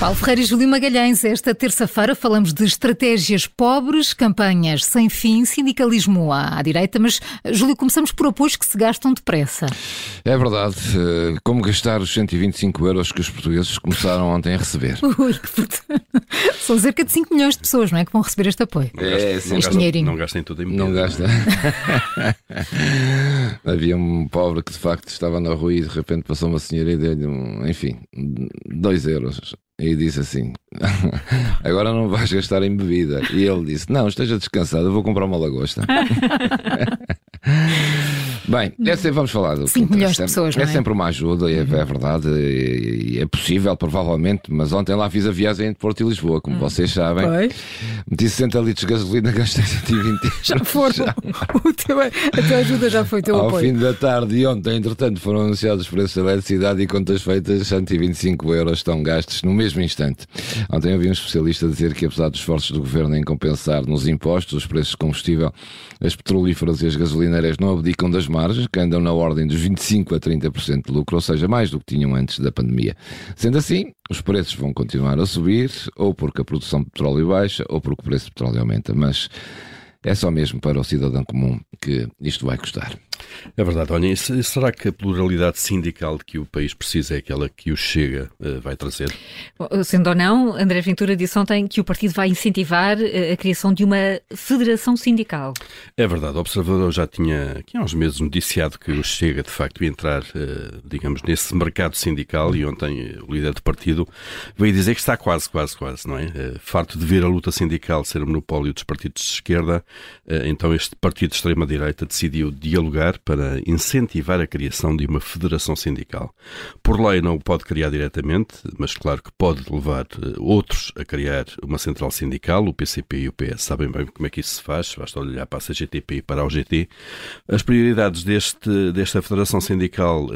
Paulo Ferreira e Júlio Magalhães, esta terça-feira falamos de estratégias pobres, campanhas sem fim, sindicalismo à direita, mas, Júlio, começamos por apoios que se gastam depressa. É verdade. Como gastar os 125 euros que os portugueses começaram ontem a receber? Ui, que puto. São cerca de 5 milhões de pessoas, não é, que vão receber este apoio. Não gastem tudo em dinheiro. Não gastem. Havia um pobre que, de facto, estava na rua e, de repente, passou uma senhora e deu-lhe, 2 euros. E disse assim: agora não vais gastar em bebida. E ele disse: não, esteja descansado, eu vou comprar uma lagosta. Bem, é sempre, vamos falar do 5 milhões de pessoas, não é? É sempre uma ajuda, é verdade, e é possível, provavelmente. Mas ontem lá fiz a viagem entre Porto e Lisboa, como vocês sabem. Foi. Meti 60 litros de gasolina, gastei 120. Já foram. A tua ajuda já foi teu apoio. Ao fim da tarde e ontem, entretanto, foram anunciados os preços da eletricidade e, contas feitas, 125 euros estão gastos no mesmo instante. Ontem ouvi um especialista dizer que, apesar dos esforços do governo em compensar nos impostos os preços de combustível, as petrolíferas e as gasolineiras não abdicam das margens, que andam na ordem dos 25% a 30% de lucro, ou seja, mais do que tinham antes da pandemia. Sendo assim, os preços vão continuar a subir, ou porque a produção de petróleo baixa, ou porque o preço de petróleo aumenta, mas é só mesmo para o cidadão comum que isto vai custar. É verdade. Olhem, será que a pluralidade sindical de que o país precisa é aquela que o Chega vai trazer? Sendo ou não, André Ventura disse ontem que o partido vai incentivar a criação de uma federação sindical. É verdade. O Observador já tinha aqui há uns meses noticiado que o Chega, de facto, ia entrar, digamos, nesse mercado sindical, e ontem o líder do partido veio dizer que está quase, não é? Farto de ver a luta sindical ser o monopólio dos partidos de esquerda, então este partido de extrema-direita decidiu dialogar para incentivar a criação de uma federação sindical. Por lei não o pode criar diretamente, mas claro que pode levar outros a criar uma central sindical. O PCP e o PS sabem bem como é que isso se faz, basta olhar para a CGTP e para a OGT. As prioridades desta federação sindical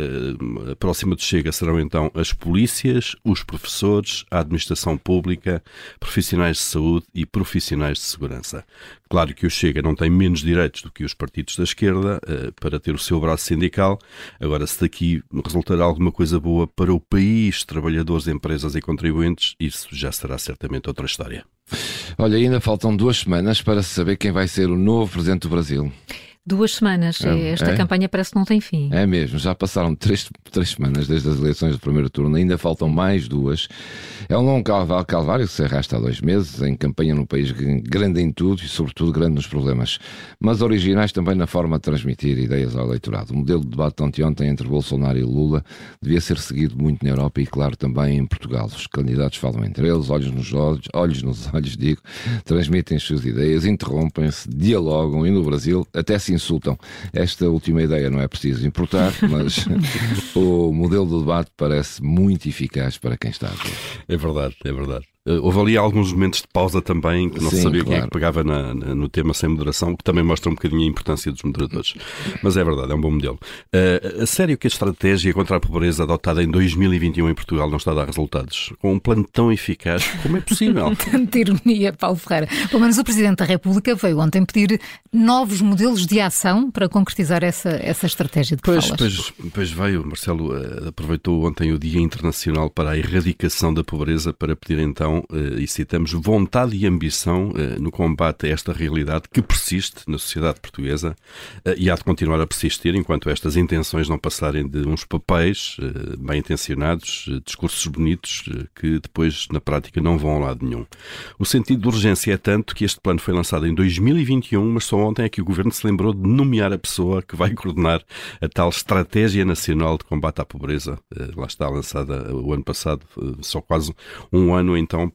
próxima de Chega serão então as polícias, os professores, a administração pública, profissionais de saúde e profissionais de segurança. Claro que o Chega não tem menos direitos do que os partidos da esquerda para ter o seu braço sindical. Agora, se daqui resultará alguma coisa boa para o país, trabalhadores, empresas e contribuintes, isso já será certamente outra história. Olha, ainda faltam 2 semanas para se saber quem vai ser o novo presidente do Brasil. 2 semanas, esta campanha parece que não tem fim. É mesmo, já passaram 3 semanas desde as eleições do primeiro turno, ainda faltam mais 2. É um longo calvário que se arrasta há 2 meses, em campanha num país grande em tudo e sobretudo grande nos problemas, mas originais também na forma de transmitir ideias ao eleitorado. O modelo de debate de ontem entre Bolsonaro e Lula devia ser seguido muito na Europa e, claro, também em Portugal. Os candidatos falam entre eles, olhos nos olhos, transmitem as suas ideias, interrompem-se, dialogam e no Brasil até se insultam. Esta última ideia não é preciso importar, mas o modelo do debate parece muito eficaz para quem está aqui. É verdade. Houve ali alguns momentos de pausa também, que não se sabia quem é que pegava no tema sem moderação, que também mostra um bocadinho a importância dos moderadores. Mas é verdade, é um bom modelo. A sério que a estratégia contra a pobreza adotada em 2021 em Portugal não está a dar resultados? Com um plano tão eficaz, como é possível? Tanta ironia, Paulo Ferreira. Pelo menos o Presidente da República veio ontem pedir novos modelos de ação para concretizar essa estratégia de que falas. Pois veio. Marcelo aproveitou ontem o Dia Internacional para a Erradicação da Pobreza para pedir então, e citamos, vontade e ambição no combate a esta realidade que persiste na sociedade portuguesa e há de continuar a persistir enquanto estas intenções não passarem de uns papéis bem intencionados, discursos bonitos que depois na prática não vão a lado nenhum. O sentido de urgência é tanto que este plano foi lançado em 2021, mas só ontem é que o Governo se lembrou de nomear a pessoa que vai coordenar a tal Estratégia Nacional de Combate à Pobreza. Lá está, lançada o ano passado, só quase um ano então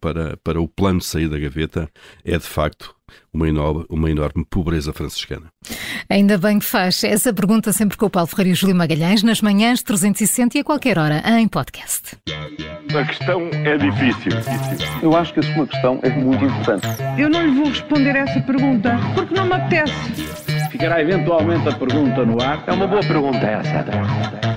para o plano sair da gaveta. É de facto uma enorme pobreza franciscana. Ainda bem que faz essa pergunta sempre com o Paulo Ferreira e o Júlio Magalhães, nas manhãs 360 e a qualquer hora em podcast. A questão é difícil. Eu acho que a sua questão é muito importante. Eu não lhe vou responder essa pergunta, porque não me apetece. Ficará eventualmente a pergunta no ar. É uma boa pergunta essa.